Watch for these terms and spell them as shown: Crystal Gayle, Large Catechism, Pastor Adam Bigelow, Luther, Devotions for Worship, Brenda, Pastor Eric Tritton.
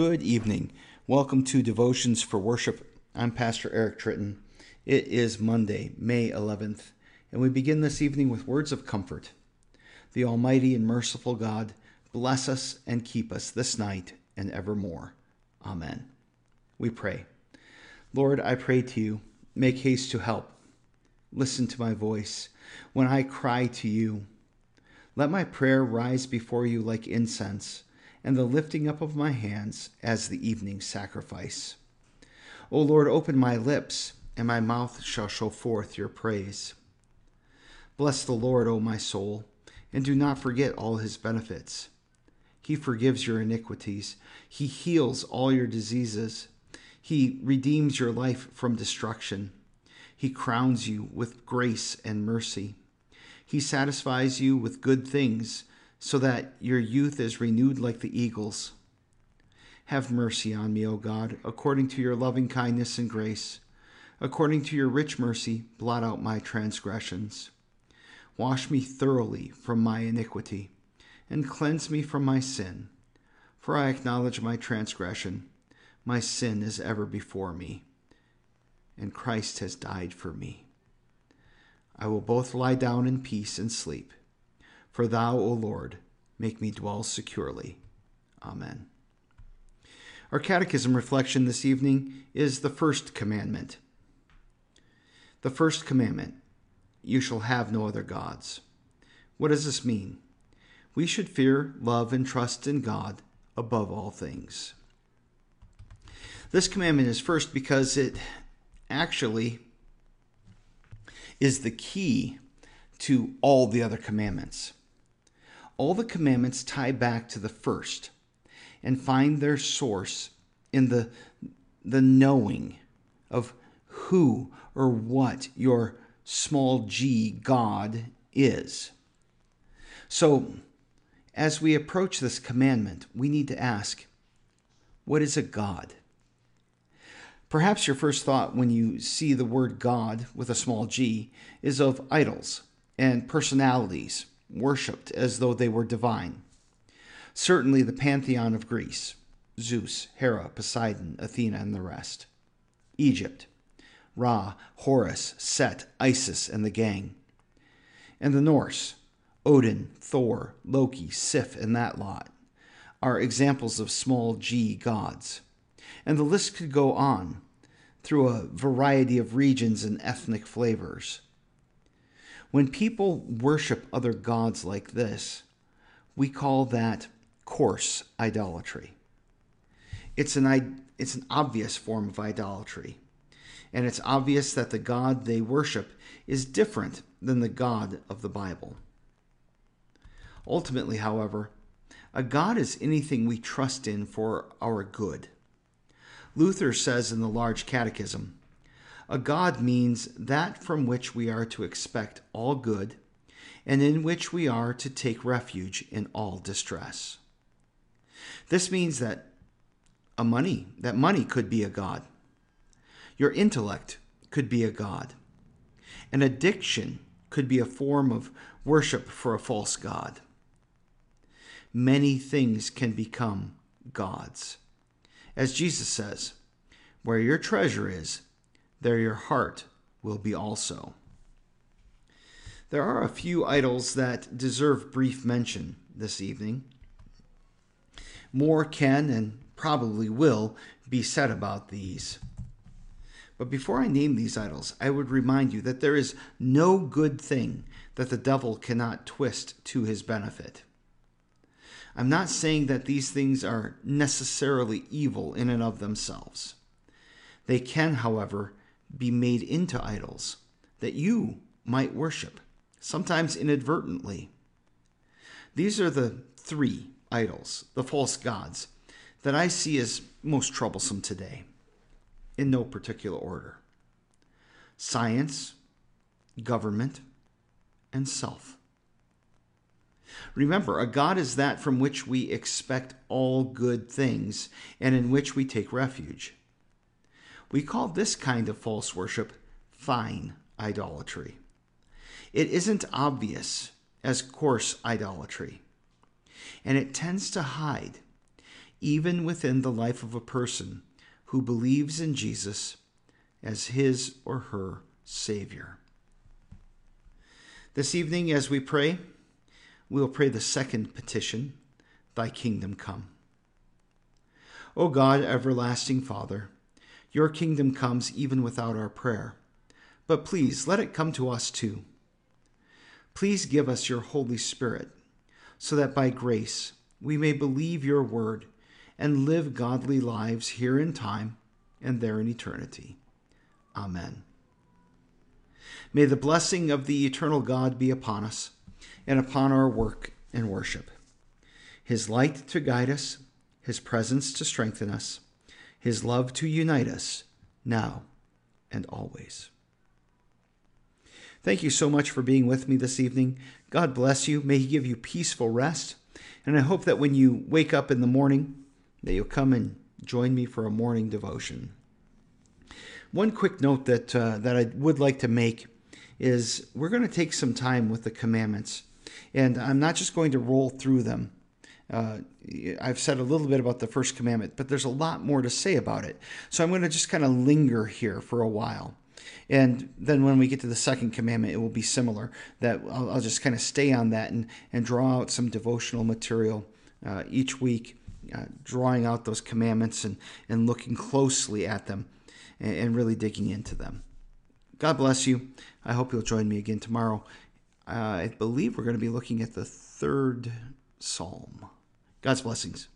Good evening. Welcome to Devotions for Worship. I'm Pastor Eric Tritton. It is Monday, May 11th, and we begin this evening with words of comfort. The Almighty and merciful God, bless us and keep us this night and evermore. Amen. We pray. Lord, I pray to you, make haste to help. Listen to my voice when I cry to you. Let my prayer rise before you like incense, and the lifting up of my hands as the evening sacrifice. O Lord, open my lips, and my mouth shall show forth your praise. Bless the Lord, O my soul, and do not forget all his benefits. He forgives your iniquities. He heals all your diseases. He redeems your life from destruction. He crowns you with grace and mercy. He satisfies you with good things, so that your youth is renewed like the eagles. Have mercy on me, O God, according to your loving kindness and grace. According to your rich mercy, blot out my transgressions. Wash me thoroughly from my iniquity, and cleanse me from my sin. For I acknowledge my transgression. My sin is ever before me, and Christ has died for me. I will both lie down in peace and sleep. For thou, O Lord, make me dwell securely. Amen. Our catechism reflection this evening is the first commandment. The first commandment, you shall have no other gods. What does this mean? We should fear, love, and trust in God above all things. This commandment is first because it actually is the key to all the other commandments. All the commandments tie back to the first and find their source in the knowing of who or what your small g God is. So as we approach this commandment, we need to ask, what is a God? Perhaps your first thought when you see the word God with a small g is of idols and personalities worshipped as though they were divine. Certainly the pantheon of Greece, Zeus, Hera, Poseidon, Athena, and the rest. Egypt, Ra, Horus, Set, Isis, and the gang. And the Norse, Odin, Thor, Loki, Sif, and that lot, are examples of small g gods. And the list could go on through a variety of regions and ethnic flavors. When people worship other gods like this, we call that coarse idolatry. It's an obvious form of idolatry, and it's obvious that the God they worship is different than the God of the Bible. Ultimately, however, a God is anything we trust in for our good. Luther says in the Large Catechism, a God means that from which we are to expect all good and in which we are to take refuge in all distress. This means that money could be a God. Your intellect could be a God. An addiction could be a form of worship for a false God. Many things can become gods. As Jesus says, where your treasure is, there your heart will be also. There are a few idols that deserve brief mention this evening. More can and probably will be said about these. But before I name these idols, I would remind you that there is no good thing that the devil cannot twist to his benefit. I'm not saying that these things are necessarily evil in and of themselves. They can, however, be made into idols that you might worship, sometimes inadvertently. These are the three idols, the false gods, that I see as most troublesome today, in no particular order: science, government, and self. Remember, a God is that from which we expect all good things and in which we take refuge. We call this kind of false worship fine idolatry. It isn't obvious as coarse idolatry, and it tends to hide, even within the life of a person who believes in Jesus as his or her Savior. This evening, as we pray, we'll pray the second petition, Thy Kingdom Come. O God, everlasting Father, your kingdom comes even without our prayer, but please let it come to us too. Please give us your Holy Spirit, so that by grace we may believe your word and live godly lives here in time and there in eternity. Amen. May the blessing of the eternal God be upon us and upon our work and worship. His light to guide us, his presence to strengthen us, his love to unite us now and always. Thank you so much for being with me this evening. God bless you. May he give you peaceful rest. And I hope that when you wake up in the morning, that you'll come and join me for a morning devotion. One quick note that I would like to make is we're going to take some time with the commandments. And I'm not just going to roll through them. I've said a little bit about the first commandment, but there's a lot more to say about it. So I'm going to just kind of linger here for a while. And then when we get to the second commandment, it will be similar, that I'll just kind of stay on that and draw out some devotional material each week, drawing out those commandments and looking closely at them and really digging into them. God bless you. I hope you'll join me again tomorrow. I believe we're going to be looking at the third Psalm. God's blessings.